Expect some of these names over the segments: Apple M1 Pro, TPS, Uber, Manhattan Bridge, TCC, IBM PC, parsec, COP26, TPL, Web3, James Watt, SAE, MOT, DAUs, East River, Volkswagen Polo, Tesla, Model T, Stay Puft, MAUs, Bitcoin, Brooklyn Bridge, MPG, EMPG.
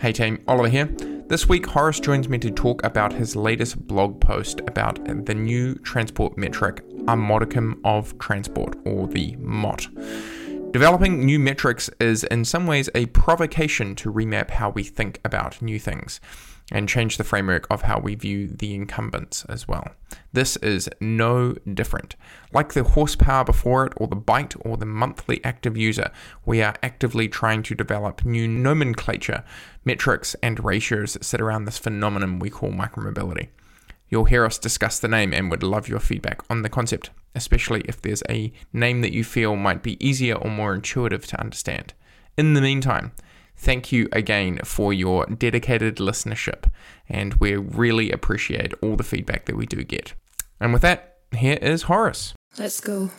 Hey team, Oliver here. This week, Horace joins me to talk about his latest blog post about the new transport metric, a modicum of transport, or the MOT. Developing new metrics is in some ways a provocation to remap how we think about new things and change the framework of how we view the incumbents as well. This is no different. Like the horsepower before it, or the bike, or the monthly active user, we are actively trying to develop new nomenclature, metrics, and ratios that sit around this phenomenon we call micromobility. You'll hear us discuss the name and would love your feedback on the concept, especially if there's a name that you feel might be easier or more intuitive to understand. In the meantime, thank you again for your dedicated listenership, and we really appreciate all the feedback that we do get. And with that, here is Horace. Let's go.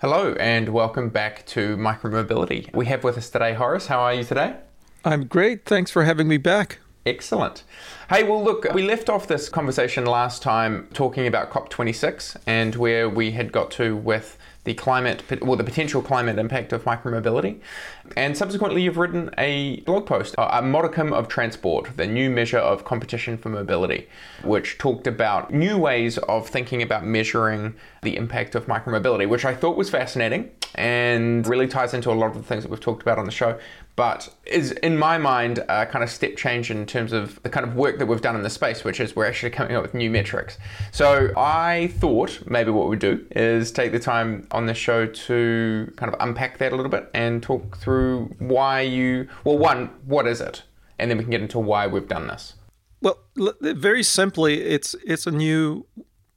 Hello, and welcome back to Micromobility. We have with us today Horace. How are you today? I'm great. Thanks for having me back. Excellent. Hey, well, look, we left off this conversation last time talking about COP26 and where we had got to with the climate, or the potential climate impact of micromobility. And subsequently, you've written a blog post, A Modicum of Transport, the new measure of competition for mobility, which talked about new ways of thinking about measuring the impact of micromobility, which I thought was fascinating and really ties into a lot of the things that we've talked about on the show, but is, in my mind, a kind of step change in terms of the kind of work that we've done in the space, which is we're actually coming up with new metrics. So I thought maybe what we'd do is take the time on the show to kind of unpack that a little bit and talk through why you, well, one, what is it? And then we can get into why we've done this. Well, very simply, it's a new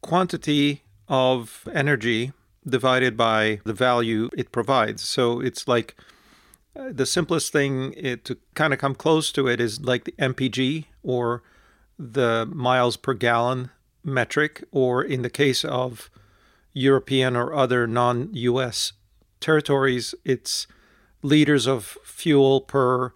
quantity of energy divided by the value it provides. So it's like, the simplest thing to kind of come close to it is like the MPG, or the miles per gallon metric, or in the case of European or other non-US territories, it's liters of fuel per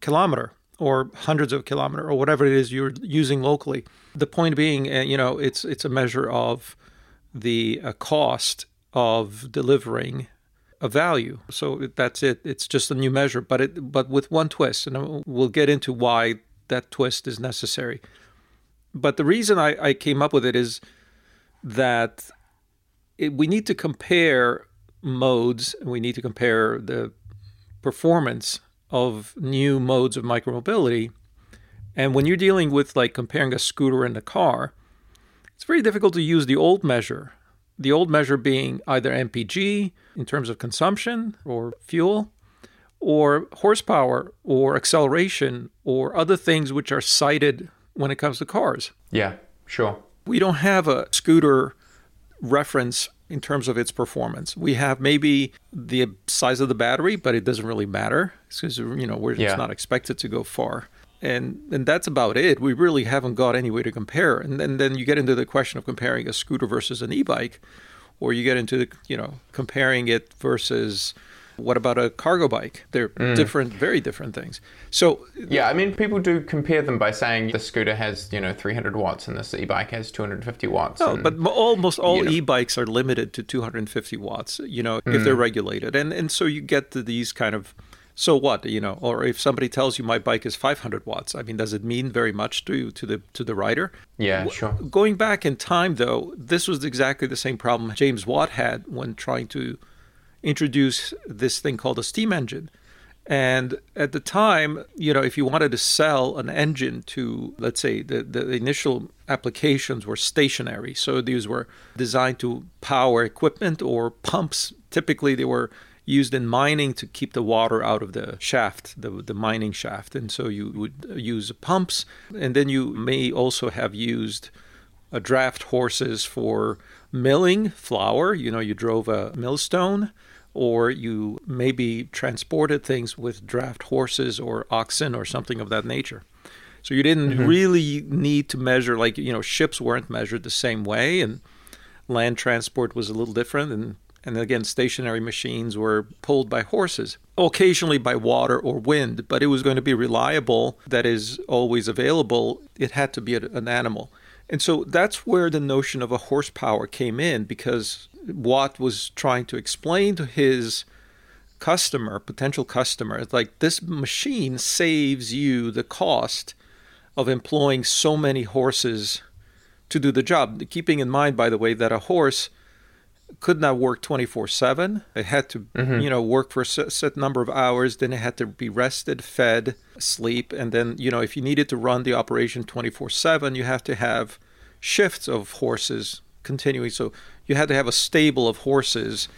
kilometer, or hundreds of kilometer, or whatever it is you're using locally. The point being, you know, it's a measure of the cost of delivering a value. So that's it. It's just a new measure, but with one twist, and we'll get into why that twist is necessary. But the reason I came up with it is that we need to compare modes, and we need to compare the performance of new modes of micromobility. And when you're dealing with like comparing a scooter and a car, it's very difficult to use the old measure. The old measure being either MPG in terms of consumption or fuel, or horsepower or acceleration or other things which are cited when it comes to cars. Yeah, sure. We don't have a scooter reference in terms of its performance. We have maybe the size of the battery, but it doesn't really matter because, you know, we're just not expected to go far. And that's about it. We really haven't got any way to compare. And then you get into the question of comparing a scooter versus an e-bike, or you get into, you know, comparing it versus, what about a cargo bike? They're different, very different things. So yeah, I mean, people do compare them by saying the scooter has, you know, 300 watts and this e-bike has 250 watts. No, but almost all e-bikes are limited to 250 watts, you know, if they're regulated. And so you get to these kind of, so what, you know, or if somebody tells you my bike is 500 watts, I mean, does it mean very much to the rider? Yeah, sure. Going back in time, though, this was exactly the same problem James Watt had when trying to introduce this thing called a steam engine. And at the time, you know, if you wanted to sell an engine to, let's say, the initial applications were stationary. So these were designed to power equipment or pumps. Typically, they were used in mining to keep the water out of the shaft, the mining shaft. And so you would use pumps. And then you may also have used draft horses for milling flour. You know, you drove a millstone or you maybe transported things with draft horses or oxen or something of that nature. So you didn't really need to measure, like, you know, ships weren't measured the same way, and land transport was a little different. And again, stationary machines were pulled by horses, occasionally by water or wind, but it was going to be reliable, that is always available. It had to be an animal. And so that's where the notion of a horsepower came in, because Watt was trying to explain to his customer, potential customer, like, this machine saves you the cost of employing so many horses to do the job. Keeping in mind, by the way, that a horse could not work 24/7. It had to, you know, work for a set number of hours. Then it had to be rested, fed, sleep. And then, you know, if you needed to run the operation 24/7, you have to have shifts of horses continuing. So you had to have a stable of horses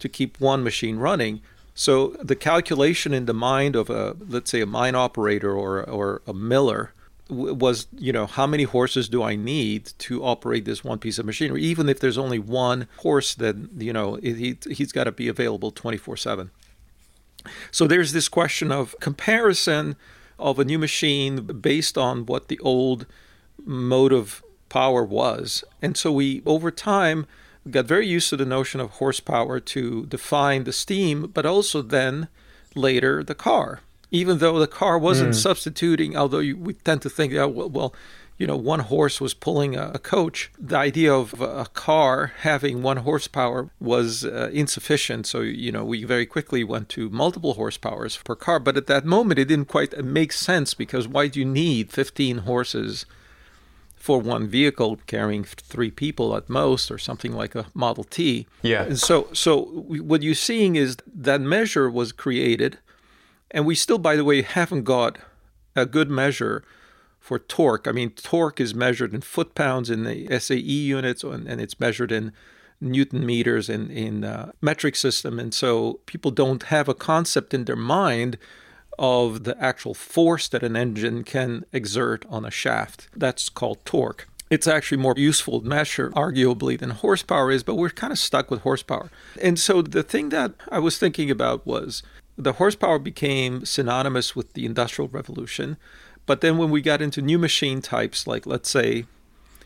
to keep one machine running. So the calculation in the mind of a, let's say, a mine operator or a miller was, you know, how many horses do I need to operate this one piece of machinery? Even if there's only one horse, then, you know, he's got to be available 24/7. So there's this question of comparison of a new machine based on what the old mode of power was. And so we, over time, got very used to the notion of horsepower to define the steam, but also then later the car. Even though the car wasn't substituting, although we tend to think, you know, one horse was pulling a coach. The idea of a car having one horsepower was insufficient. So, you know, we very quickly went to multiple horsepowers per car. But at that moment, it didn't quite make sense, because why do you need 15 horses for one vehicle carrying three people at most, or something like a Model T? Yeah. And so what you're seeing is that measure was created. And we still, by the way, haven't got a good measure for torque. I mean, torque is measured in foot-pounds in the SAE units, and it's measured in Newton meters and in metric system. And so people don't have a concept in their mind of the actual force that an engine can exert on a shaft. That's called torque. It's actually more useful measure, arguably, than horsepower is, but we're kind of stuck with horsepower. And so the thing that I was thinking about was, the horsepower became synonymous with the Industrial Revolution. But then when we got into new machine types, like, let's say,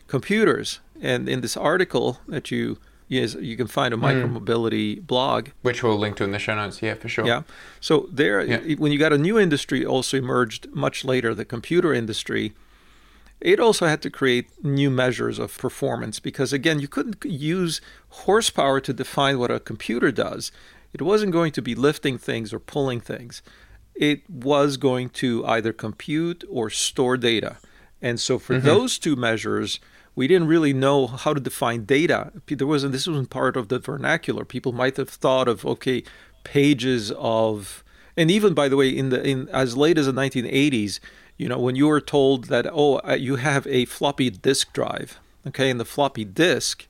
computers, and in this article that you can find a Micromobility blog, which we'll link to in the show notes, yeah, for sure. Yeah. So there, when you got a new industry also emerged much later, the computer industry, it also had to create new measures of performance, because, again, you couldn't use horsepower to define what a computer does. It wasn't going to be lifting things or pulling things. It was going to either compute or store data. And so for those two measures, we didn't really know how to define data. This wasn't part of the vernacular. People might have thought of, okay, pages of, and even, by the way, in as late as the 1980s, you know, when you were told that, you have a floppy disk drive, okay, and the floppy disk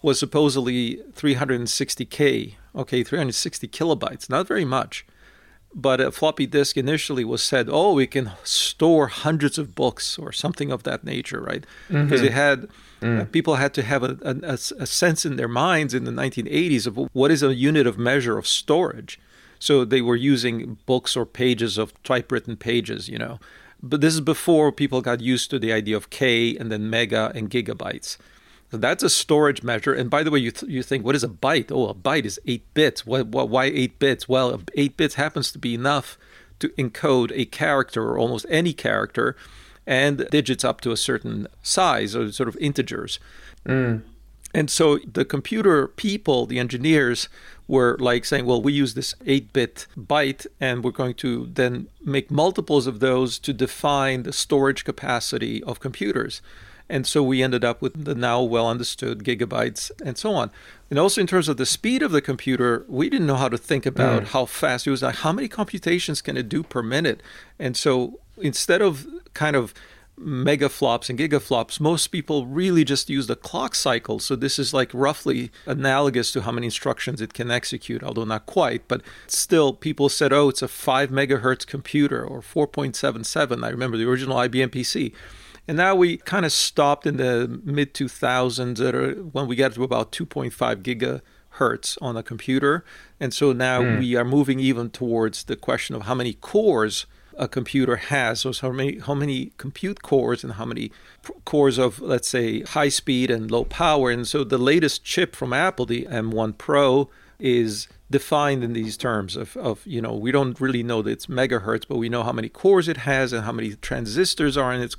was supposedly 360K, okay, 360 kilobytes, not very much. But a floppy disk initially was said, we can store hundreds of books or something of that nature, right? Because it had people had to have a sense in their minds in the 1980s of what is a unit of measure of storage. So they were using books or pages of typewritten pages, you know. But this is before people got used to the idea of K and then mega and gigabytes. So that's a storage measure. And by the way, you think, what is a byte? A byte is 8 bits. Why 8 bits? Well, 8 bits happens to be enough to encode a character, or almost any character, and digits up to a certain size, or sort of integers. And so the computer people, the engineers, were like saying, we use this 8-bit byte, and we're going to then make multiples of those to define the storage capacity of computers. And so we ended up with the now well-understood gigabytes and so on. And also in terms of the speed of the computer, we didn't know how to think about how fast it was. Like, how many computations can it do per minute? And so instead of kind of megaflops and gigaflops, most people really just use the clock cycle. So this is like roughly analogous to how many instructions it can execute, although not quite. But still, people said, it's a 5 megahertz computer, or 4.77. I remember the original IBM PC. And now we kind of stopped in the mid-2000s when we got to about 2.5 hertz on a computer. And so now we are moving even towards the question of how many cores a computer has. So how many compute cores and how many cores of, let's say, high speed and low power. And so the latest chip from Apple, the M1 Pro, is defined in these terms of, you know, we don't really know that it's megahertz, but we know how many cores it has and how many transistors are in its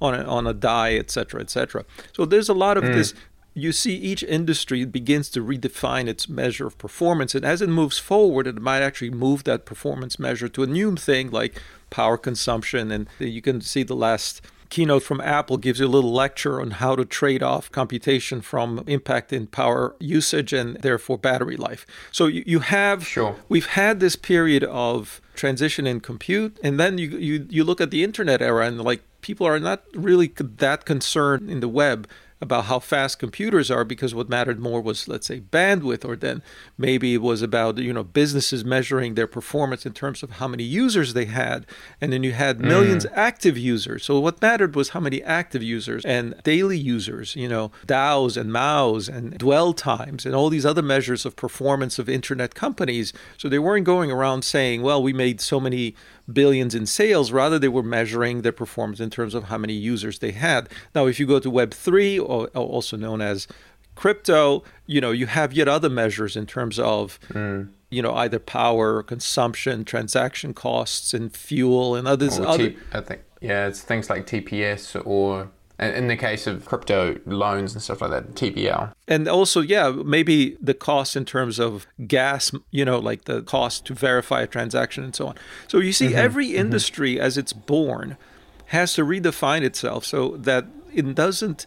on a die, et cetera, et cetera. So there's a lot of this. You see each industry begins to redefine its measure of performance. And as it moves forward, it might actually move that performance measure to a new thing like power consumption. And you can see the last keynote from Apple gives you a little lecture on how to trade off computation from impact in power usage and therefore battery life. So you have, we've had this period of transition in compute. And then you look at the internet era and like people are not really that concerned in the web about how fast computers are, because what mattered more was, let's say, bandwidth, or then maybe it was about, you know, businesses measuring their performance in terms of how many users they had. And then you had millions active users. So what mattered was how many active users and daily users, you know, DAUs and MAUs and dwell times and all these other measures of performance of internet companies. So they weren't going around saying, well, we made so many billions in sales. Rather, they were measuring their performance in terms of how many users they had. Now, if you go to Web3, also known as crypto, you know, you have yet other measures in terms of, you know, either power, consumption, transaction costs, and fuel, and others. I think, yeah, it's things like TPS or, in the case of crypto loans and stuff like that, TPL. And also, yeah, maybe the cost in terms of gas, you know, like the cost to verify a transaction and so on. So you see every industry as it's born has to redefine itself so that it doesn't,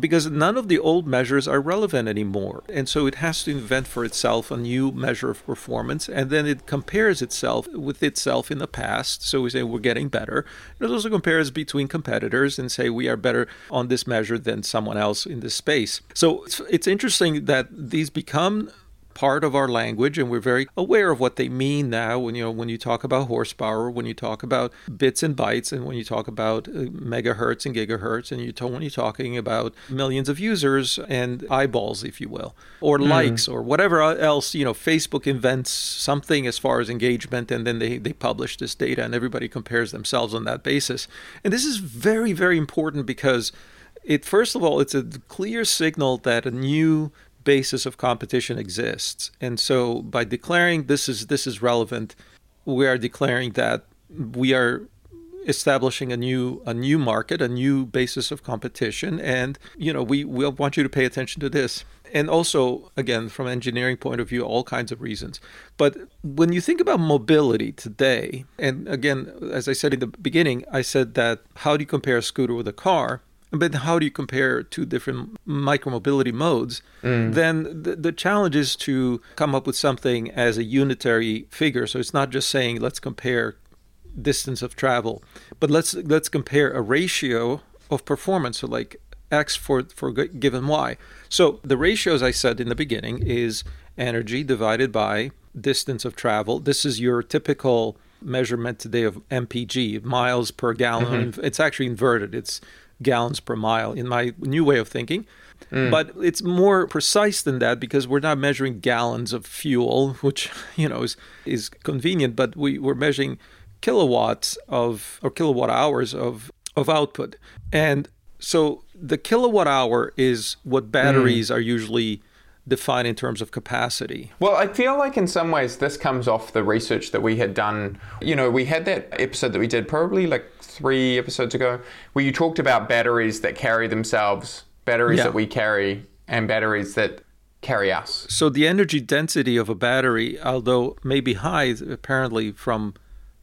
because none of the old measures are relevant anymore. And so it has to invent for itself a new measure of performance. And then it compares itself with itself in the past. So we say we're getting better. It also compares between competitors and say we are better on this measure than someone else in this space. So it's interesting that these become part of our language, and we're very aware of what they mean now. When you talk about horsepower, when you talk about bits and bytes, and when you talk about megahertz and gigahertz, and when you're talking about millions of users and eyeballs, if you will, or likes, or whatever else, you know, Facebook invents something as far as engagement, and then they publish this data, and everybody compares themselves on that basis. And this is very, very important because it, first of all, it's a clear signal that a new basis of competition exists. And so by declaring this is relevant, we are declaring that we are establishing a new market, a new basis of competition. And, you know, we'll want you to pay attention to this. And also, again, from an engineering point of view, all kinds of reasons. But when you think about mobility today, and again, as I said in the beginning, I said that how do you compare a scooter with a car? But how do you compare two different micromobility modes? Then the challenge is to come up with something as a unitary figure. So it's not just saying let's compare distance of travel, but let's compare a ratio of performance. So like X for given Y. So the ratio, as I said in the beginning, is energy divided by distance of travel. This is your typical measurement today of MPG, miles per gallon. It's actually inverted. It's gallons per mile in my new way of thinking. But it's more precise than that because we're not measuring gallons of fuel, which, you know, is convenient, but we're measuring kilowatt hours of output. And so the kilowatt hour is what batteries are usually define in terms of capacity. Well, I feel like in some ways this comes off the research that we had done. You know, we had that episode that we did probably like 3 episodes ago where you talked about batteries that carry themselves, batteries that we carry, and batteries that carry us. So the energy density of a battery, although may be high apparently from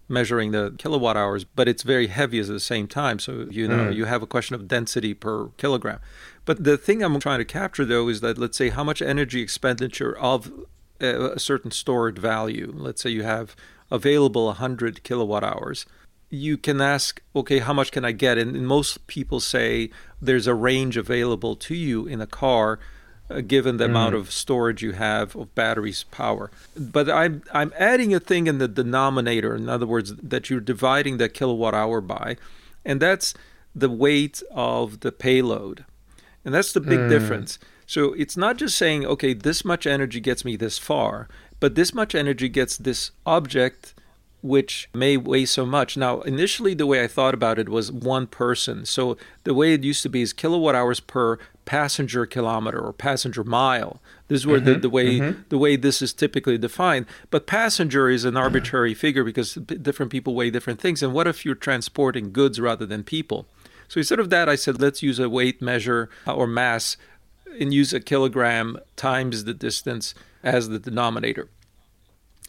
measuring the kilowatt hours, but it's very heavy at the same time. So, you know, you have a question of density per kilogram. But the thing I'm trying to capture, though, is that, let's say, how much energy expenditure of a certain stored value. Let's say you have available 100 kilowatt hours. You can ask, okay, how much can I get? And most people say there's a range available to you in a car, given the amount of storage you have of batteries power. But I'm adding a thing in the denominator, in other words, that you're dividing the kilowatt hour by, and that's the weight of the payload. And that's the big difference. So it's not just saying, okay, this much energy gets me this far, but this much energy gets this object, which may weigh so much. Now, initially, the way I thought about it was one person. So the way it used to be is kilowatt hours per passenger kilometer or passenger mile. This is where the way this is typically defined. But passenger is an arbitrary figure because different people weigh different things. And what if you're transporting goods rather than people? So instead of that, I said, let's use a weight measure or mass and use a kilogram times the distance as the denominator.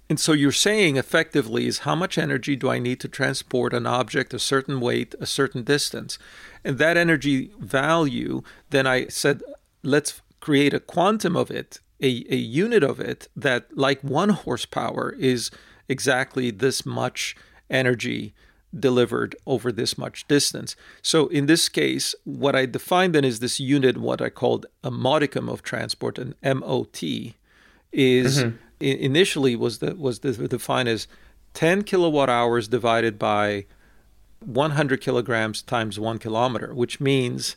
And so you're saying effectively is how much energy do I need to transport an object, a certain weight, a certain distance? And that energy value, then I said, let's create a quantum of it, a unit of it that like 1 horsepower is exactly this much energy delivered over this much distance. So in this case, what I defined then is this unit, what I called a modicum of transport, an MOT, is... Mm-hmm. Initially was defined as 10 kilowatt hours divided by 100 kilograms times 1 kilometer, which means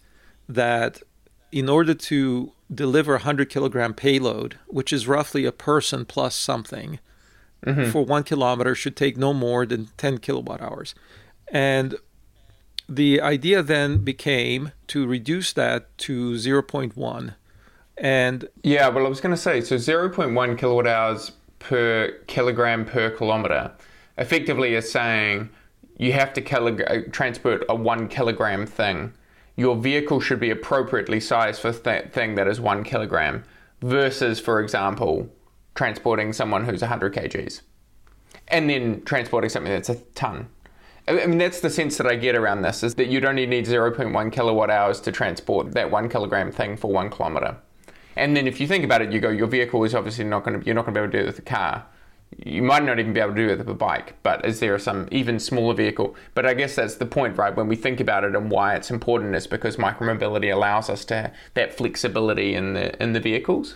that in order to deliver 100 kilogram payload, which is roughly a person plus something, for 1 kilometer should take no more than 10 kilowatt hours. And the idea then became to reduce that to 0.1. And yeah, well, I was going to say, so 0.1 kilowatt hours per kilogram per kilometer effectively is saying you have to transport a 1 kilogram thing. Your vehicle should be appropriately sized for that thing that is 1 kilogram versus, for example, transporting someone who's 100 kgs and then transporting something that's a ton. I mean, that's the sense that I get around this, is that you'd only need 0.1 kilowatt hours to transport that 1 kilogram thing for 1 kilometer. And then if you think about it, you go, your vehicle is obviously you're not going to be able to do it with a car. You might not even be able to do it with a bike, but is there some even smaller vehicle? But I guess that's the point, right? When we think about it and why it's important is because micromobility allows us to have that flexibility in the vehicles.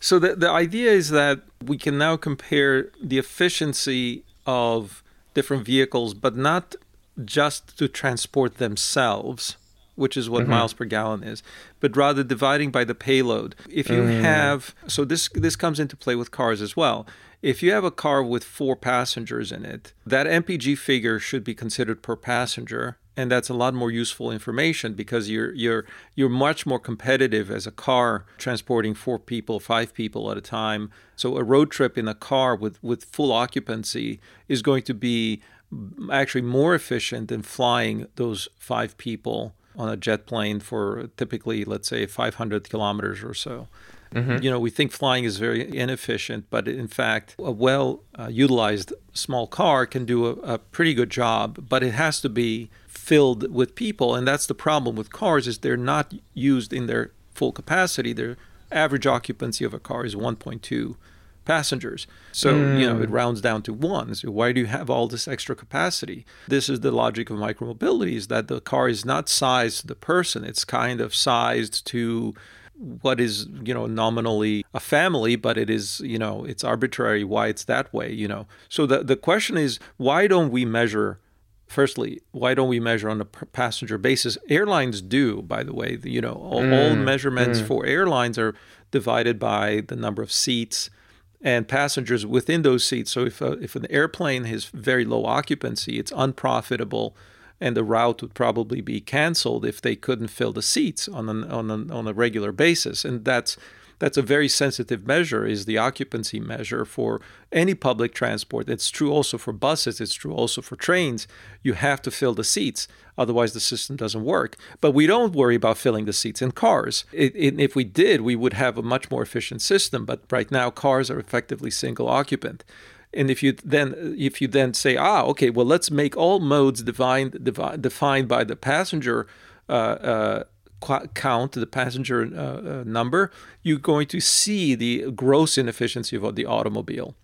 So the idea is that we can now compare the efficiency of different vehicles, but not just to transport themselves, which is what miles per gallon is, but rather dividing by the payload. If you have, so this comes into play with cars as well. If you have a car with 4 passengers in it, that MPG figure should be considered per passenger. And that's a lot more useful information because you're much more competitive as a car transporting 4 people, 5 people at a time. So a road trip in a car with full occupancy is going to be actually more efficient than flying those 5 people on a jet plane for typically, let's say, 500 kilometers or so. Mm-hmm. You know, we think flying is very inefficient, but in fact, a well-utilized small car can do a pretty good job, but it has to be filled with people. And that's the problem with cars, is they're not used in their full capacity. Their average occupancy of a car is 1.2 passengers. So, you know, it rounds down to 1. So why do you have all this extra capacity? This is the logic of micromobility, is that the car is not sized to the person. It's kind of sized to what is, you know, nominally a family, but it is, you know, it's arbitrary why it's that way, you know. So the question is, why don't we measure on a passenger basis? Airlines do, by the way, you know, all measurements for airlines are divided by the number of seats and passengers within those seats. So if an airplane has very low occupancy, it's unprofitable, and the route would probably be canceled if they couldn't fill the seats on a regular basis. And that's a very sensitive measure, is the occupancy measure for any public transport. It's true also for buses. It's true also for trains. You have to fill the seats. Otherwise, the system doesn't work. But we don't worry about filling the seats in cars. If we did, we would have a much more efficient system. But right now, cars are effectively single occupant. And if you then say, okay, well, let's make all modes defined by the passenger count, the passenger number, you're going to see the gross inefficiency of the automobile.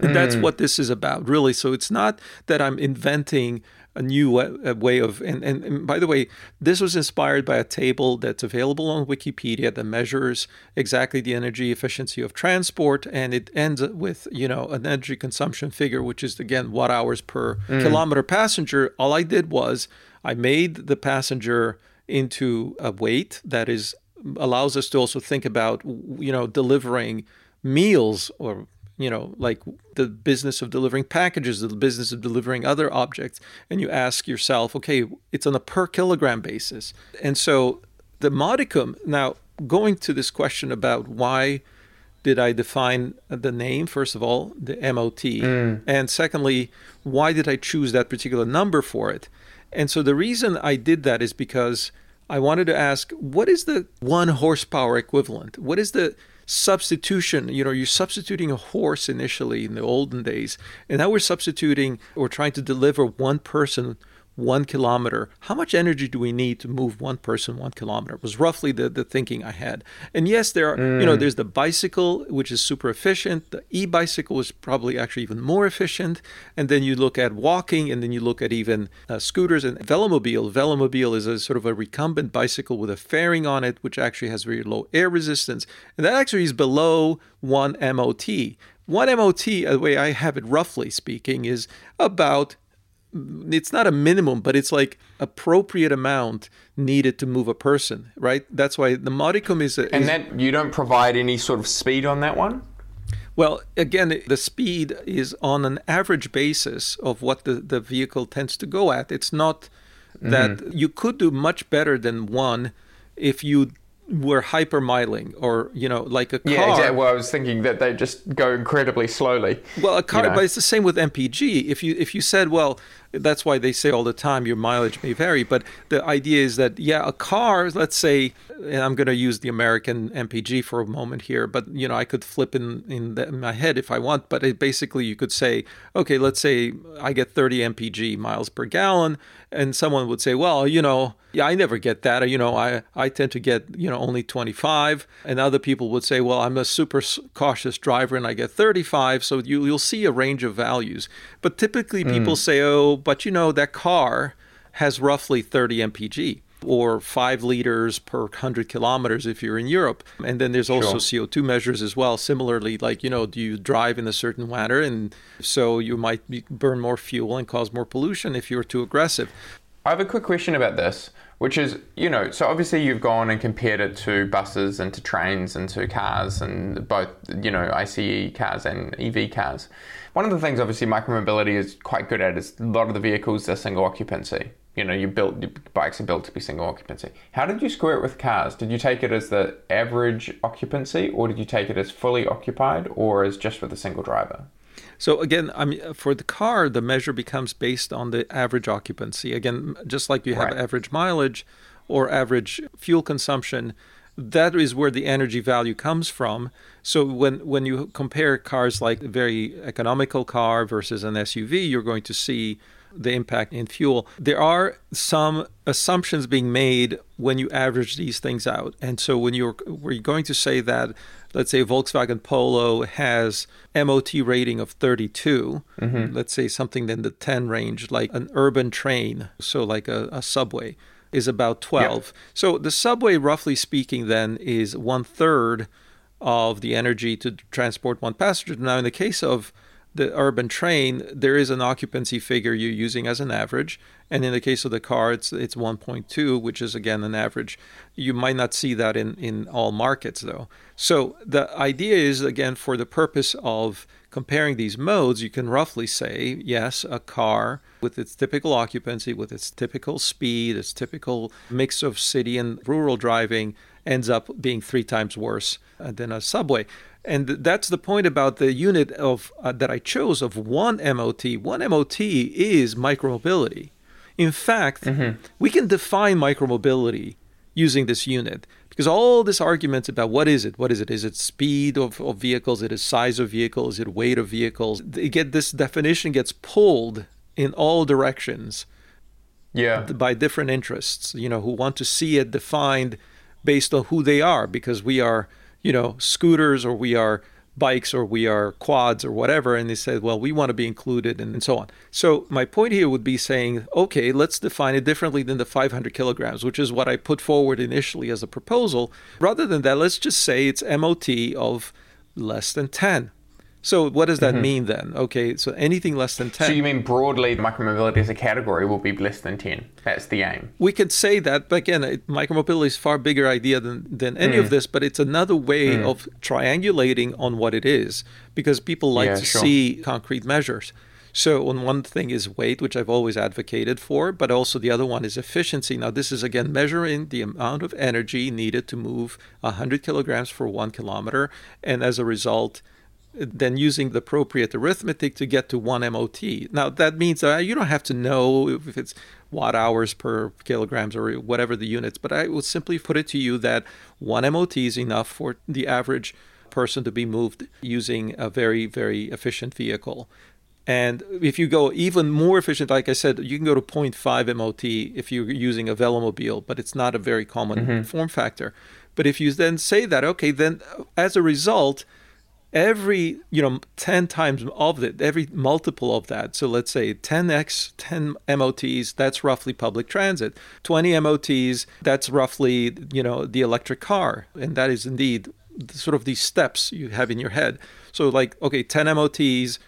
And that's what this is about, really. So it's not that I'm inventing a new way of... And by the way, this was inspired by a table that's available on Wikipedia that measures exactly the energy efficiency of transport. And it ends with, you know, an energy consumption figure, which is, again, watt hours per kilometer passenger. All I did was I made the passenger into a weight that is allows us to also think about, you know, delivering meals, or, you know, like the business of delivering packages, the business of delivering other objects. And you ask yourself, okay, it's on a per kilogram basis. And so the modicum, now going to this question about why did I define the name, first of all, the MOT? And secondly, why did I choose that particular number for it? And so the reason I did that is because I wanted to ask, what is the 1 horsepower equivalent? What is the substitution? You know, you're substituting a horse initially in the olden days, and now we're substituting or trying to deliver one person 1 kilometer. How much energy do we need to move one person 1 kilometer? Was roughly the thinking I had. And yes, there are, you know, there's the bicycle, which is super efficient. The e-bicycle is probably actually even more efficient. And then you look at walking, and then you look at even scooters and Velomobile. Velomobile is a sort of a recumbent bicycle with a fairing on it, which actually has very low air resistance. And that actually is below 1 MOT. 1 MOT, the way I have it roughly speaking, is about, it's not a minimum, but it's like appropriate amount needed to move a person, right? That's why the modicum is... And that you don't provide any sort of speed on that one? Well, again, the speed is on an average basis of what the vehicle tends to go at. It's not that you could do much better than one if you were hypermiling, or, you know, like a car. Yeah, exactly. Well, I was thinking that they just go incredibly slowly. Well, a car, you know. But it's the same with MPG. If you said, well, that's why they say all the time your mileage may vary, but the idea is that, yeah, a car, let's say, and I'm going to use the American MPG for a moment here, but, you know, I could flip in my head if I want, but it basically you could say, okay, let's say I get 30 MPG miles per gallon, and someone would say, well, you know, yeah, I never get that, or, you know, I tend to get, you know, only 25, and other people would say, well, I'm a super cautious driver and I get 35, so you'll see a range of values. But typically people say, oh, but you know, that car has roughly 30 MPG or 5 liters per 100 kilometers if you're in Europe. And then there's also CO2 measures as well. Similarly, like, you know, do you drive in a certain manner? And so you might burn more fuel and cause more pollution if you're too aggressive. I have a quick question about this, which is, you know, so obviously you've gone and compared it to buses and to trains and to cars and both, you know, ICE cars and EV cars. One of the things obviously micromobility is quite good at is a lot of the vehicles are single occupancy. You know, your bikes are built to be single occupancy. How did you square it with cars? Did you take it as the average occupancy, or did you take it as fully occupied, or as just with a single driver? So again, I mean, for the car, the measure becomes based on the average occupancy. Again, just like you have average mileage or average fuel consumption, that is where the energy value comes from. So when you compare cars like a very economical car versus an SUV, you're going to see the impact in fuel. There are some assumptions being made when you average these things out. And so when we're going to say that, let's say Volkswagen Polo has MOT rating of 32, let's say something in the 10 range, like an urban train, so like a subway, is about 12. Yep. So the subway, roughly speaking, then is 1/3 of the energy to transport one passenger. Now, in the case of the urban train, there is an occupancy figure you're using as an average. And in the case of the car, it's 1.2, which is, again, an average. You might not see that in all markets, though. So the idea is, again, for the purpose of comparing these modes, you can roughly say, yes, a car with its typical occupancy, with its typical speed, its typical mix of city and rural driving ends up being 3 times worse than a subway. And that's the point about the unit of that I chose of 1 MOT. 1 MOT is micromobility. In fact, we can define micromobility using this unit, because all this arguments about what is it? Is it speed of vehicles? It is size of vehicles? Is it weight of vehicles? This definition gets pulled in all directions by different interests, you know, who want to see it defined based on who they are, because we are, you know, scooters, or we are bikes, or we are quads, or whatever. And they said, well, we want to be included, and so on. So my point here would be saying, okay, let's define it differently than the 500 kilograms, which is what I put forward initially as a proposal. Rather than that, let's just say it's MOT of less than 10. So what does that mean then? Okay, so anything less than 10. So you mean broadly, micromobility as a category will be less than 10. That's the aim. We could say that, but again, micromobility is a far bigger idea than any of this, but it's another way of triangulating on what it is, because people like to see concrete measures. So on one thing is weight, which I've always advocated for, but also the other one is efficiency. Now, this is, again, measuring the amount of energy needed to move 100 kilograms for 1 kilometer, and as a result, then using the appropriate arithmetic to get to one MOT. Now, that means that you don't have to know if it's watt hours per kilograms or whatever the units, but I will simply put it to you that one MOT is enough for the average person to be moved using a very, very efficient vehicle. And if you go even more efficient, like I said, you can go to 0.5 MOT if you're using a Velomobile, but it's not a very common form factor. But if you then say that, okay, then as a result, every 10 times of it, every multiple of that, so let's say 10x, 10 MOTs, that's roughly public transit. 20 MOTs, that's roughly the electric car, and that is indeed sort of these steps you have in your head. So like, okay, 10 MOTs,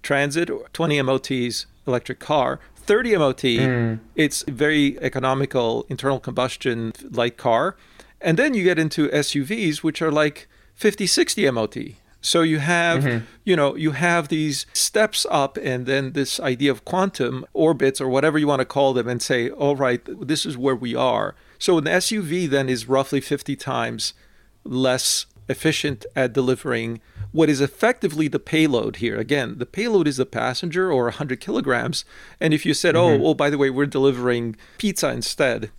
transit, 20 MOTs, electric car, 30 MOT, it's very economical internal combustion light car. And then you get into SUVs, which are like 50, 60 MOT. So you have, you have these steps up, and then this idea of quantum orbits or whatever you want to call them, and say, all right, this is where we are. So an SUV then is roughly 50 times less efficient at delivering what is effectively the payload here. Again, the payload is the passenger or 100 kilograms. And if you said, oh, by the way, we're delivering pizza instead,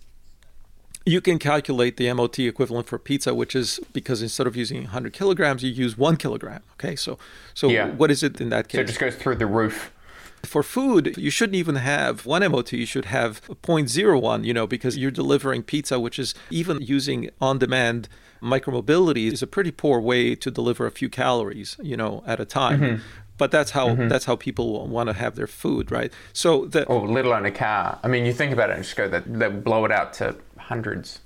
you can calculate the MOT equivalent for pizza, which is because instead of using 100 kilograms, you use 1 kilogram. Okay, so what is it in that case? So it just goes through the roof. For food, you shouldn't even have one MOT. You should have 0.01, because you're delivering pizza, which is, even using on-demand micromobility, is a pretty poor way to deliver a few calories, at a time. But that's how people want to have their food, right? So let alone a car. I mean, you think about it and just go that they blow it out to hundreds.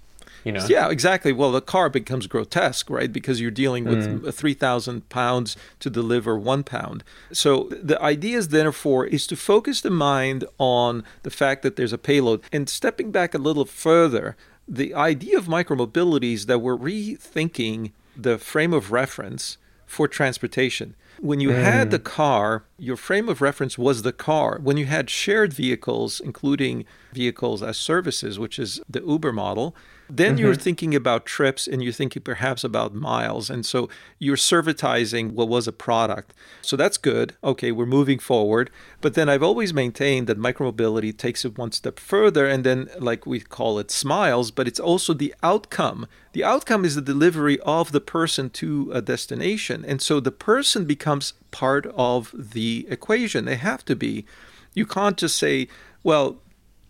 Yeah, exactly. Well, the car becomes grotesque, right? Because you're dealing with 3,000 pounds to deliver 1 pound. So the idea is, therefore, is to focus the mind on the fact that there's a payload. And stepping back a little further, the idea of micromobility is that we're rethinking the frame of reference for transportation. When you had the car, your frame of reference was the car. When you had shared vehicles, including vehicles as services, which is the Uber model, then you're thinking about trips, and you're thinking perhaps about miles. And so you're servitizing what was a product. So that's good. Okay, we're moving forward. But then I've always maintained that micromobility takes it one step further. And then, like, we call it smiles, but it's also the outcome. The outcome is the delivery of the person to a destination. And so the person becomes part of the equation. They have to be. You can't just say, well,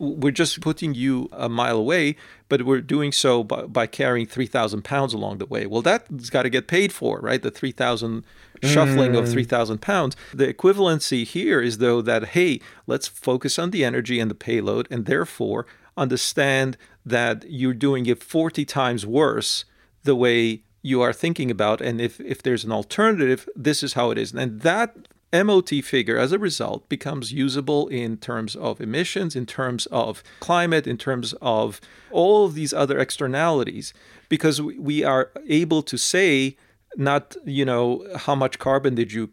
we're just putting you a mile away, but we're doing so by carrying 3,000 pounds along the way. Well, that's got to get paid for, right? The 3,000 shuffling of 3,000 pounds. The equivalency here is, though, that, hey, let's focus on the energy and the payload, and therefore understand that you're doing it 40 times worse the way you are thinking about. And if there's an alternative, this is how it is. And that MOT figure, as a result, becomes usable in terms of emissions, in terms of climate, in terms of all of these other externalities, because we are able to say not, how much carbon did you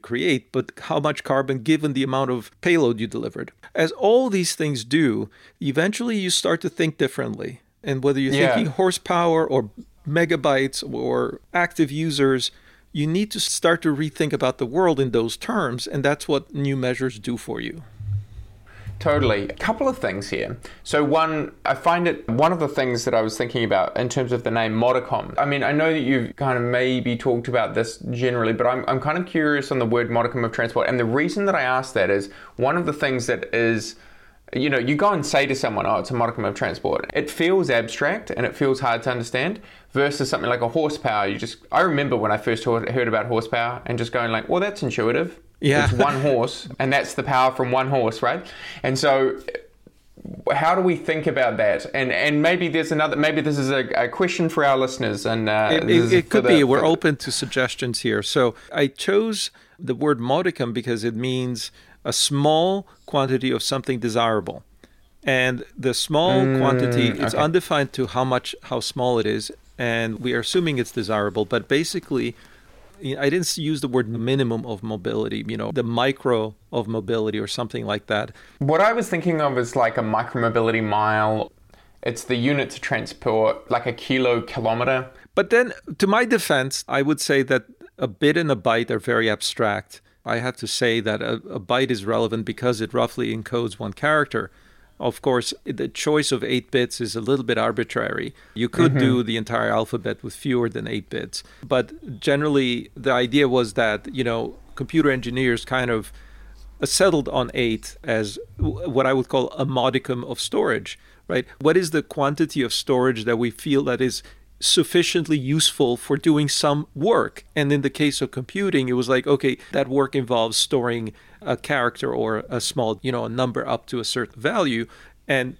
create, but how much carbon given the amount of payload you delivered. As all these things do, eventually you start to think differently. And whether you're thinking horsepower or megabytes or active users, you need to start to rethink about the world in those terms, and that's what new measures do for you. Totally. A couple of things here. So one, I find it one of the things that I was thinking about in terms of the name modicum. I mean, I know that you've kind of maybe talked about this generally, but I'm kind of curious on the word modicum of transport. And the reason that I ask that is, one of the things that is, you go and say to someone, oh, it's a modicum of transport. It feels abstract and it feels hard to understand versus something like a horsepower. I remember when I first heard about horsepower and just going like, well, that's intuitive. Yeah. It's one horse and that's the power from one horse, right? And so how do we think about that? And maybe there's another. Maybe this is a question for our listeners. And it could be. We're open to suggestions here. So I chose the word modicum because it means a small quantity of something desirable, and the small quantity it's undefined to how small it is, and we are assuming it's desirable. But basically, I didn't use the word minimum of mobility, the micro of mobility or something like that. What I was thinking of is like a micromobility mile. It's the unit to transport, like a kilometer. But then, to my defense, I would say that a bit and a byte are very abstract. I have to say that a byte is relevant because it roughly encodes one character. Of course, the choice of 8 bits is a little bit arbitrary. You could do the entire alphabet with fewer than 8 bits. But generally, the idea was that, computer engineers kind of settled on 8 as what I would call a modicum of storage, right? What is the quantity of storage that we feel that is sufficiently useful for doing some work? And in the case of computing, it was like, okay, that work involves storing a character or a small, a number up to a certain value. And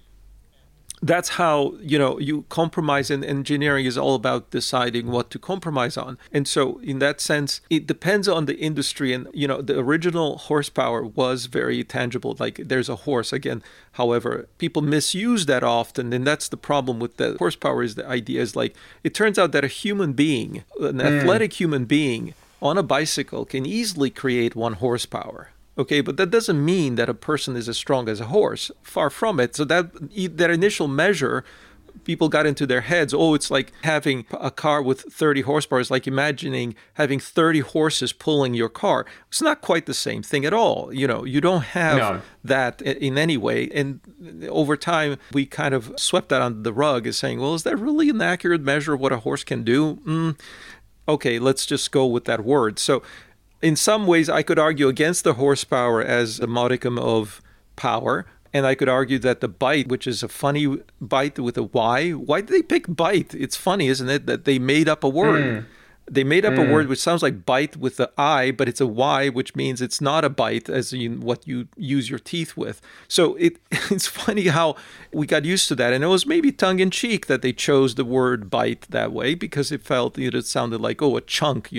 that's how, you compromise, and engineering is all about deciding what to compromise on. And so in that sense, it depends on the industry. And, the original horsepower was very tangible. Like there's a horse again. However, people misuse that often. And that's the problem with the horsepower is the idea is like, it turns out that a human being, an athletic human being on a bicycle can easily create 1 horsepower. Okay, but that doesn't mean that a person is as strong as a horse. Far from it. So that initial measure, people got into their heads, it's like having a car with 30 horsepower. It's like imagining having 30 horses pulling your car. It's not quite the same thing at all. You don't have that in any way. And over time, we kind of swept that under the rug as saying, well, is that really an accurate measure of what a horse can do? Okay, let's just go with that word. So in some ways, I could argue against the horsepower as a modicum of power. And I could argue that the byte, which is a funny byte with a Y, why did they pick byte? It's funny, isn't it, that they made up a word. They made up a word which sounds like bite with the I, but it's a Y, which means it's not a bite as in what you use your teeth with. So it's funny how we got used to that. And it was maybe tongue-in-cheek that they chose the word bite that way because it felt, it sounded like, a chunk,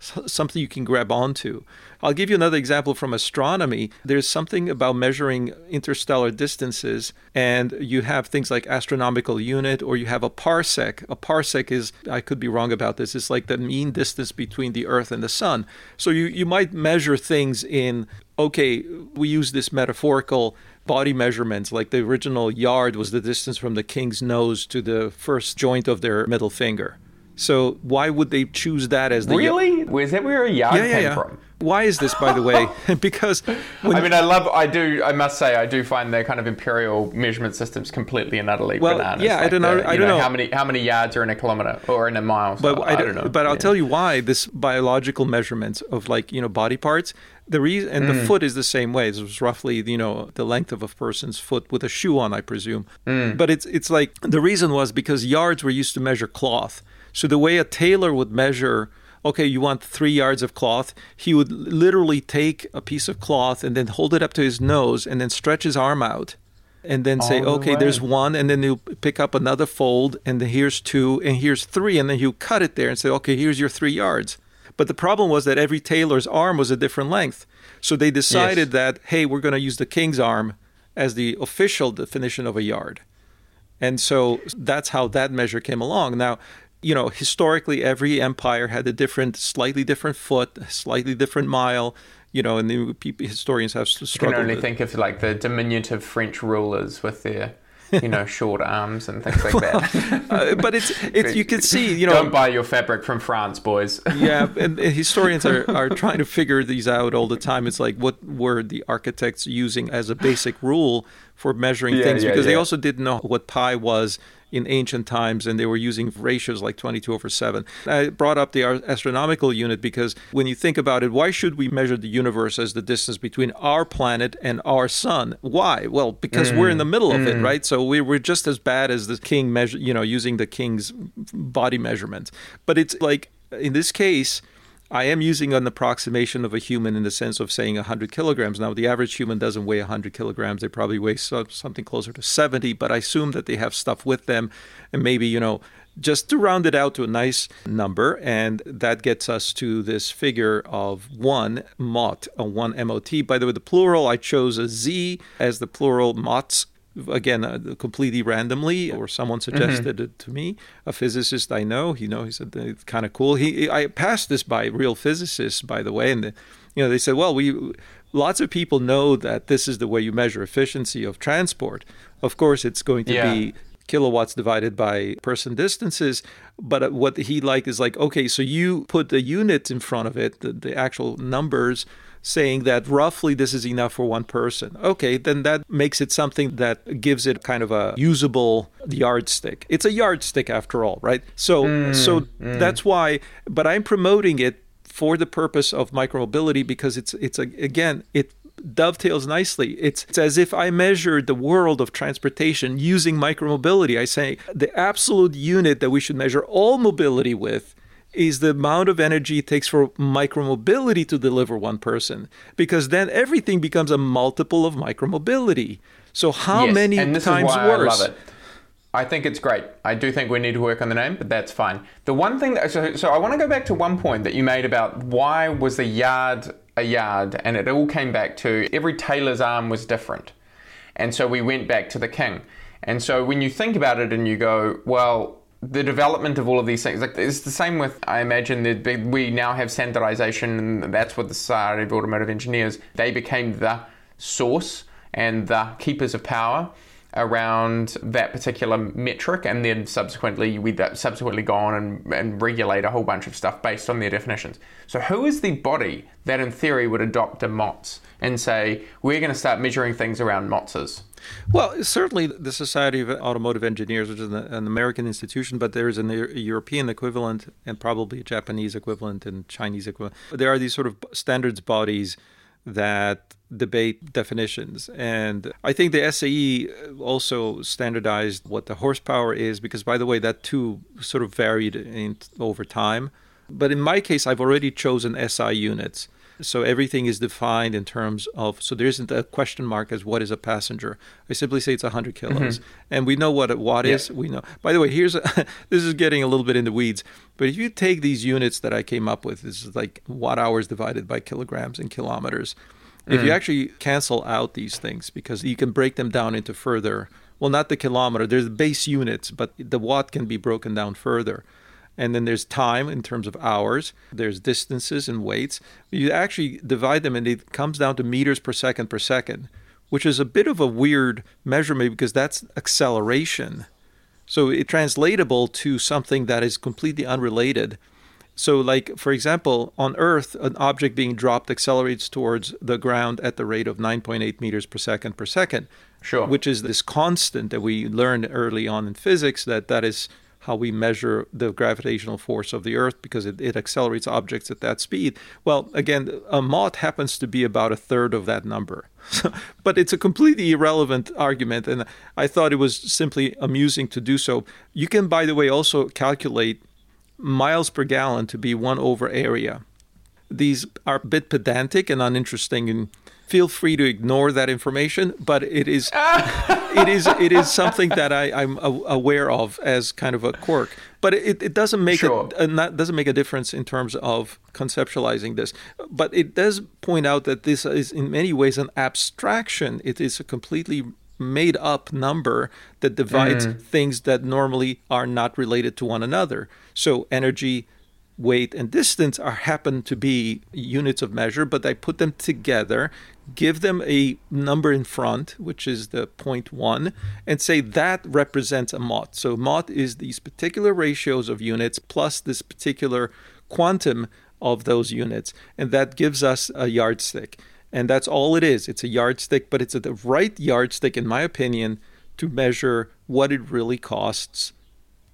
something you can grab onto. I'll give you another example from astronomy. There's something about measuring interstellar distances, and you have things like astronomical unit, or you have a parsec. A parsec is, I could be wrong about this, it's like the mean distance between the Earth and the Sun. So you might measure things in, we use this metaphorical body measurements, like the original yard was the distance from the king's nose to the first joint of their middle finger. So why would they choose that as the... Really? Is that where a yard came from? Why is this, by the way? Because... I must say, I do find the kind of imperial measurement systems completely and utterly bananas. Yeah, like I don't know. How many yards are in a kilometer or in a mile? So but I don't know. But I'll tell you why this biological measurements of body parts, the reason, and the foot is the same way. It was roughly, the length of a person's foot with a shoe on, I presume. But it's like, the reason was because yards were used to measure cloth. So the way a tailor would measure, you want 3 yards of cloth, he would literally take a piece of cloth and then hold it up to his nose and then stretch his arm out and then say, there's 1, and then he'll pick up another fold, and then here's 2, and here's 3, and then he'll cut it there and say, here's your 3 yards. But the problem was that every tailor's arm was a different length. So they decided that, we're going to use the king's arm as the official definition of a yard. And so that's how that measure came along. Now, historically, every empire had a different, slightly different foot, slightly different mile, and the historians have struggled. I can only think of the diminutive French rulers with their, short arms and things like that. But it's you can see, Don't buy your fabric from France, boys. Yeah, and historians are trying to figure these out all the time. It's like, what were the architects using as a basic rule for measuring things? Because they also didn't know what pi was in ancient times, and they were using ratios like 22/7. I brought up the astronomical unit because when you think about it, why should we measure the universe as the distance between our planet and our sun? Why? Well, because we're in the middle of it, right? So we're just as bad as the king using the king's body measurements. But it's like, in this case, I am using an approximation of a human in the sense of saying 100 kilograms. Now, the average human doesn't weigh 100 kilograms. They probably weigh something closer to 70, but I assume that they have stuff with them. And maybe, you know, just to round it out to a nice number, and that gets us to this figure of one MOT, a one MOT. By the way, the plural, I chose a Z as the plural MOTs. Again, completely randomly, or someone suggested it to me, a physicist I know. You know, he said it's kind of cool. I passed this by real physicists, by the way, and you know, they said, well, lots of people know that this is the way you measure efficiency of transport. Of course, it's going to be kilowatts divided by person distances. But what he liked is like, okay, so you put the units in front of it, the actual numbers, saying that roughly this is enough for one person. Okay, then that makes it something that gives it kind of a usable yardstick. It's a yardstick after all, right? So that's why, but I'm promoting it for the purpose of micromobility because it dovetails nicely. It's as if I measured the world of transportation using micromobility. I say the absolute unit that we should measure all mobility with is the amount of energy it takes for micromobility to deliver one person, because then everything becomes a multiple of micromobility. So how many and this times is why worse? I love it. I think it's great. I do think we need to work on the name, but that's fine. The one thing, so I want to go back to one point that you made about why was the yard a yard, and it all came back to every tailor's arm was different. And so we went back to the king. And so when you think about it and you go, well, the development of all of these things, like it's the same with, I imagine that we now have standardization, and that's what the Society of Automotive Engineers, they became the source and the keepers of power around that particular metric, and then subsequently we go on and regulate a whole bunch of stuff based on their definitions. So who is the body that in theory would adopt a MOTS and say, we're going to start measuring things around MOTSs? Well, certainly the Society of Automotive Engineers, which is an American institution, but there is a European equivalent and probably a Japanese equivalent and Chinese equivalent. There are these sort of standards bodies that debate definitions. And I think the SAE also standardized what the horsepower is, because, by the way, that too sort of varied over time. But in my case, I've already chosen SI units. So everything is defined in terms of, so there isn't a question mark as what is a passenger. I simply say it's 100 kilos. And we know what a watt is. We know. By the way, this is getting a little bit in the weeds. But if you take these units that I came up with, this is like watt hours divided by kilograms and kilometers. If you actually cancel out these things, because you can break them down into further, well, not the kilometer, there's base units, but the watt can be broken down further. And then there's time in terms of hours, there's distances and weights. You actually divide them and it comes down to meters per second, which is a bit of a weird measurement because that's acceleration. So it's translatable to something that is completely unrelated. So like, for example, on Earth, an object being dropped accelerates towards the ground at the rate of 9.8 meters per second, which is this constant that we learned early on in physics that is how we measure the gravitational force of the Earth, because it accelerates objects at that speed. Well, again, a MOT happens to be about a third of that number. But it's a completely irrelevant argument, and I thought it was simply amusing to do so. You can, by the way, also calculate miles per gallon to be 1/area. These are a bit pedantic and uninteresting, and feel free to ignore that information, but it is something that I'm aware of as kind of a quirk. But it doesn't make doesn't make a difference in terms of conceptualizing this. But it does point out that this is in many ways an abstraction. It is a completely made up number that divides things that normally are not related to one another. So energy, weight, and distance happen to be units of measure, but I put them together, give them a number in front, which is the 0.1, and say that represents a MOT. So MOT is these particular ratios of units plus this particular quantum of those units, and that gives us a yardstick. And that's all it is. It's a yardstick, but it's the right yardstick, in my opinion, to measure what it really costs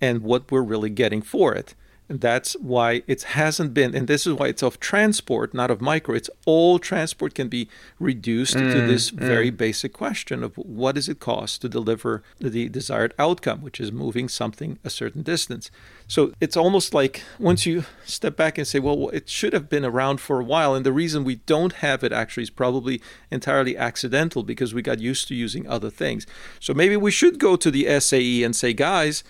and what we're really getting for it. That's why it hasn't been, and this is why it's of transport, not of micro. It's all transport can be reduced to this very basic question of what does it cost to deliver the desired outcome, which is moving something a certain distance. So it's almost like once you step back and say, well, it should have been around for a while. And the reason we don't have it actually is probably entirely accidental because we got used to using other things. So maybe we should go to the SAE and say, guys,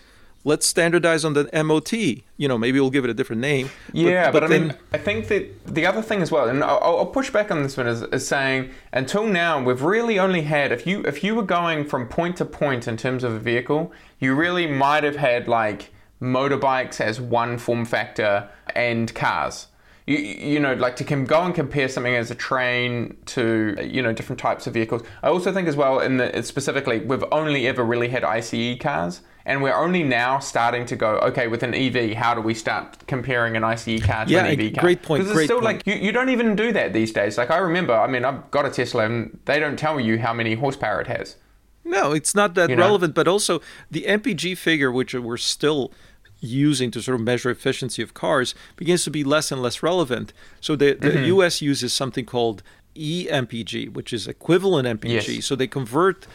let's standardize on the MOT. You know, maybe we'll give it a different name. But I mean, I think that the other thing as well, and I'll push back on this one, is saying until now we've really only had, if you were going from point to point in terms of a vehicle, you really might have had like motorbikes as one form factor and cars. You know, like to go and compare something as a train to, you know, different types of vehicles. I also think as well, specifically, we've only ever really had ICE cars. And we're only now starting to go, okay, with an EV, how do we start comparing an ICE car to an EV car? Great point. Because it's still like, you don't even do that these days. Like I remember, I mean, I've got a Tesla and they don't tell you how many horsepower it has. No, it's not that relevant. But also the MPG figure, which we're still using to sort of measure efficiency of cars, begins to be less and less relevant. So the US uses something called EMPG, which is equivalent MPG. Yes. So they convert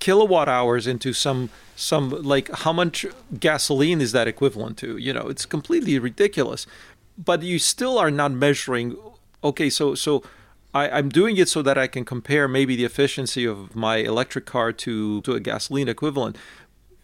kilowatt hours into some like how much gasoline is that equivalent to? You know, it's completely ridiculous. But you still are not measuring, okay, so I'm doing it so that I can compare maybe the efficiency of my electric car to a gasoline equivalent.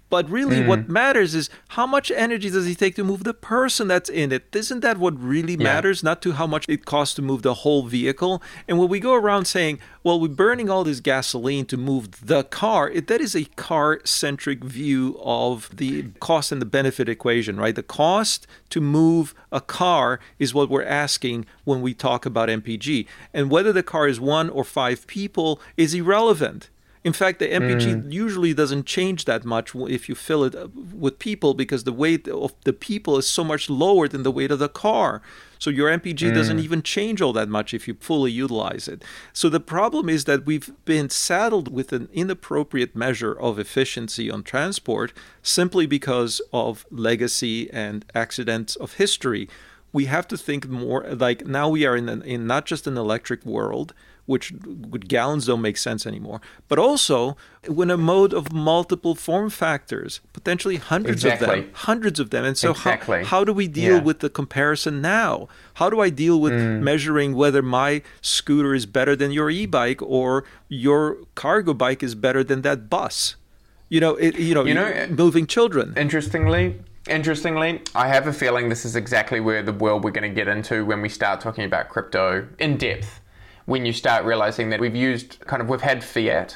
But really what matters is how much energy does it take to move the person that's in it? Isn't that what really matters, not to how much it costs to move the whole vehicle? And when we go around saying, well, we're burning all this gasoline to move the car, that is a car-centric view of the cost and the benefit equation, right? The cost to move a car is what we're asking when we talk about MPG. And whether the car is one or five people is irrelevant. In fact, the MPG usually doesn't change that much if you fill it with people because the weight of the people is so much lower than the weight of the car. So your MPG doesn't even change all that much if you fully utilize it. So the problem is that we've been saddled with an inappropriate measure of efficiency on transport simply because of legacy and accidents of history. We have to think more like now we are in not just an electric world, which with gallons don't make sense anymore, but also when a mode of multiple form factors, potentially hundreds of them. And so how do we deal with the comparison now? How do I deal with measuring whether my scooter is better than your e-bike or your cargo bike is better than that bus? You know, moving children. Interestingly, I have a feeling this is exactly where the world we're going to get into when we start talking about crypto in depth. When you start realizing that we've had fiat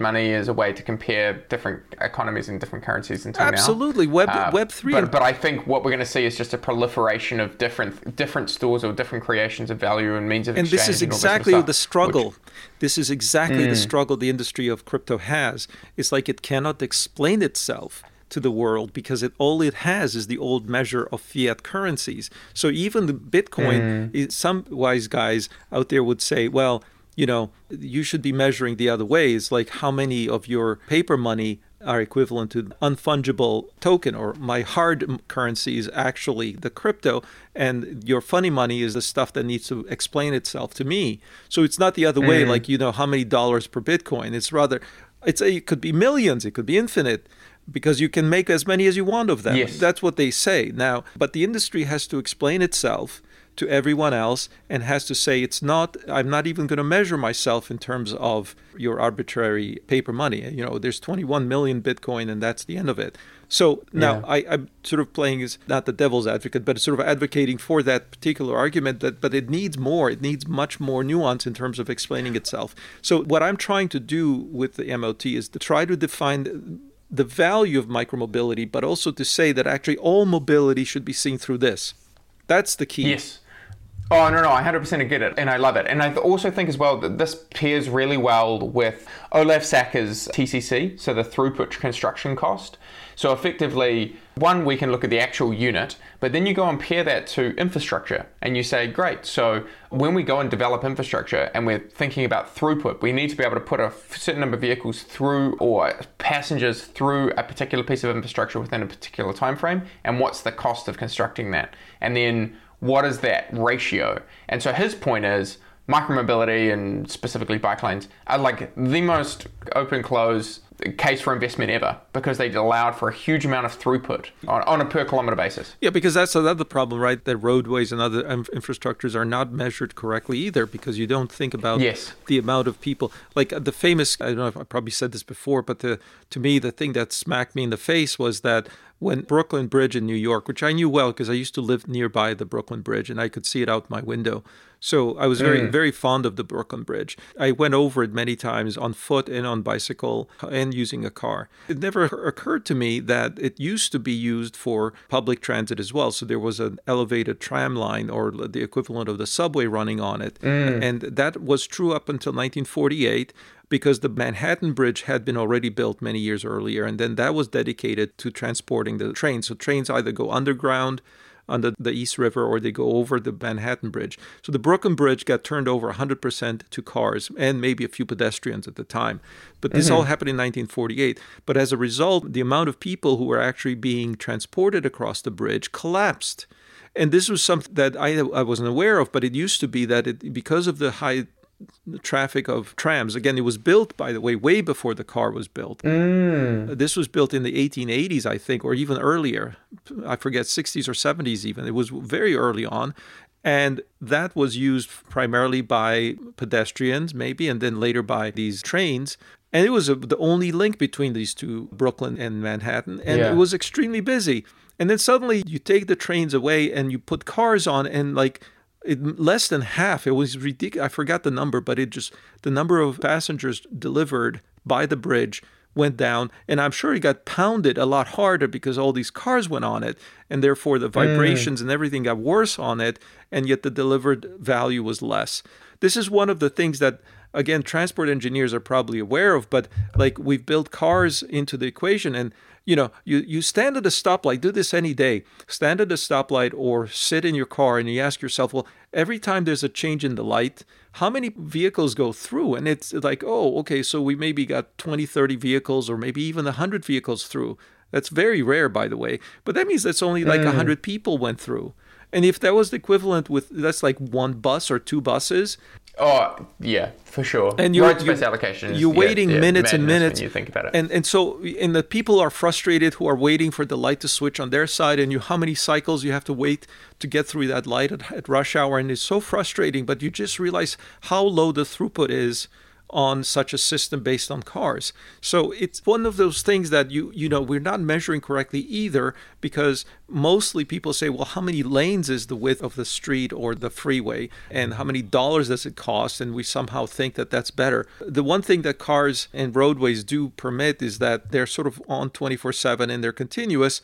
money as a way to compare different economies and different currencies until now. Absolutely, Web3. But I think what we're going to see is just a proliferation of different stores or different creations of value and means of exchange. And this is exactly the struggle. This is exactly the struggle the industry of crypto has. It's like it cannot explain itself to the world because all it has is the old measure of fiat currencies. So even the Bitcoin, some wise guys out there would say, well, you know, you should be measuring the other ways, like how many of your paper money are equivalent to unfungible token, or my hard currency is actually the crypto and your funny money is the stuff that needs to explain itself to me. So it's not the other way, like, you know, how many dollars per Bitcoin. It's rather, it could be millions, it could be infinite, because you can make as many as you want of them. Yes. That's what they say now. But the industry has to explain itself to everyone else and has to say, I'm not even going to measure myself in terms of your arbitrary paper money. You know, there's 21 million Bitcoin and that's the end of it. So now I'm sort of playing as not the devil's advocate, but sort of advocating for that particular argument but it needs more. It needs much more nuance in terms of explaining itself. So what I'm trying to do with the MOT is to try to define the value of micromobility, but also to say that actually all mobility should be seen through this. That's the key. Yes. Oh, no, I 100% get it, and I love it. And I also think as well that this pairs really well with Olaf Sacker's TCC, so the throughput construction cost. So effectively, one, we can look at the actual unit, but then you go and pair that to infrastructure, and you say, great, so when we go and develop infrastructure and we're thinking about throughput, we need to be able to put a certain number of vehicles through or passengers through a particular piece of infrastructure within a particular time frame, and what's the cost of constructing that? And then what is that ratio? And so his point is micromobility and specifically bike lanes are like the most open-close case for investment ever because they allowed for a huge amount of throughput on a per kilometer basis. Yeah, because that's another problem, right? That roadways and other infrastructures are not measured correctly either because you don't think about the amount of people. Like the famous, I don't know if I probably said this before, but to me, the thing that smacked me in the face was that when Brooklyn Bridge in New York, which I knew well because I used to live nearby the Brooklyn Bridge and I could see it out my window. So I was very fond of the Brooklyn Bridge. I went over it many times on foot and on bicycle and using a car. It never occurred to me that it used to be used for public transit as well. So there was an elevated tram line or the equivalent of the subway running on it. And that was true up until 1948. Because the Manhattan Bridge had been already built many years earlier, and then that was dedicated to transporting the trains. So trains either go underground under the East River or they go over the Manhattan Bridge. So the Brooklyn Bridge got turned over 100% to cars and maybe a few pedestrians at the time. But this all happened in 1948. But as a result, the amount of people who were actually being transported across the bridge collapsed. And this was something that I wasn't aware of, but it used to be that because of the high traffic of trams. Again, it was built, by the way, way before the car was built. This was built in the 1880s, I think, or even earlier. I forget, 60s or 70s even. It was very early on. And that was used primarily by pedestrians, maybe, and then later by these trains. And it was the only link between these two, Brooklyn and Manhattan. And it was extremely busy. And then suddenly you take the trains away and you put cars on and like less than half, it was ridiculous. I forgot the number, but the number of passengers delivered by the bridge went down. And I'm sure it got pounded a lot harder because all these cars went on it. And therefore, the vibrations and everything got worse on it. And yet the delivered value was less. This is one of the things that, again, transport engineers are probably aware of. But like we've built cars into the equation. And you know, you stand at a stoplight, do this any day, stand at a stoplight or sit in your car and you ask yourself, well, every time there's a change in the light, how many vehicles go through? And it's like, oh, okay, so we maybe got 20, 30 vehicles or maybe even 100 vehicles through. That's very rare, by the way. But that means that's only like 100 people went through. And if that was the equivalent with, that's like one bus or two buses. Oh, yeah, for sure. And you're, space allocation. You're waiting minutes and minutes. When you think about it. And so the people are frustrated who are waiting for the light to switch on their side and how many cycles you have to wait to get through that light at rush hour. And it's so frustrating, but you just realize how low the throughput is on such a system based on cars. So it's one of those things that we're not measuring correctly either, because mostly people say, well, how many lanes is the width of the street or the freeway and how many dollars does it cost? And we somehow think that that's better. The one thing that cars and roadways do permit is that they're sort of on 24/7 and they're continuous,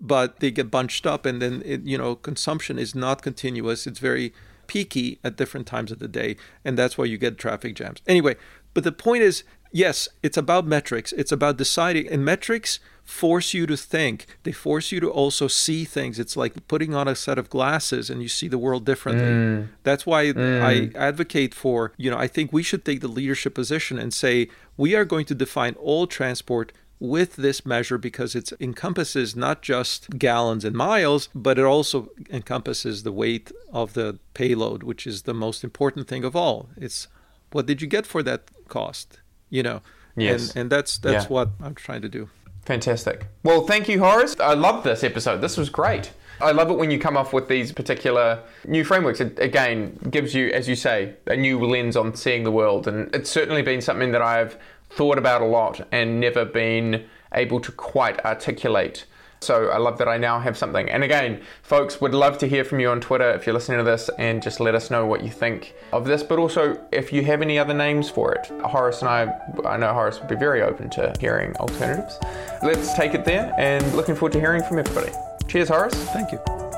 but they get bunched up and then consumption is not continuous. It's very peaky at different times of the day, and that's why you get traffic jams. Anyway, but the point is, yes, it's about metrics. It's about deciding, and metrics force you to think. They force you to also see things. It's like putting on a set of glasses and you see the world differently. That's why I advocate for, I think we should take the leadership position and say, we are going to define all transport with this measure because it encompasses not just gallons and miles, but it also encompasses the weight of the payload, which is the most important thing of all. It's what did you get for that cost? Yes. And that's what I'm trying to do. Fantastic. Well, thank you, Horace. I love this episode. This was great. I love it when you come up with these particular new frameworks. It, again, gives you, as you say, a new lens on seeing the world. And it's certainly been something that I've thought about a lot and never been able to quite articulate. So I love that I now have something. And again, folks, would love to hear from you on Twitter if you're listening to this and just let us know what you think of this, but also if you have any other names for it. Horace and I know Horace would be very open to hearing alternatives. Let's take it there and looking forward to hearing from everybody. Cheers, Horace. Thank you.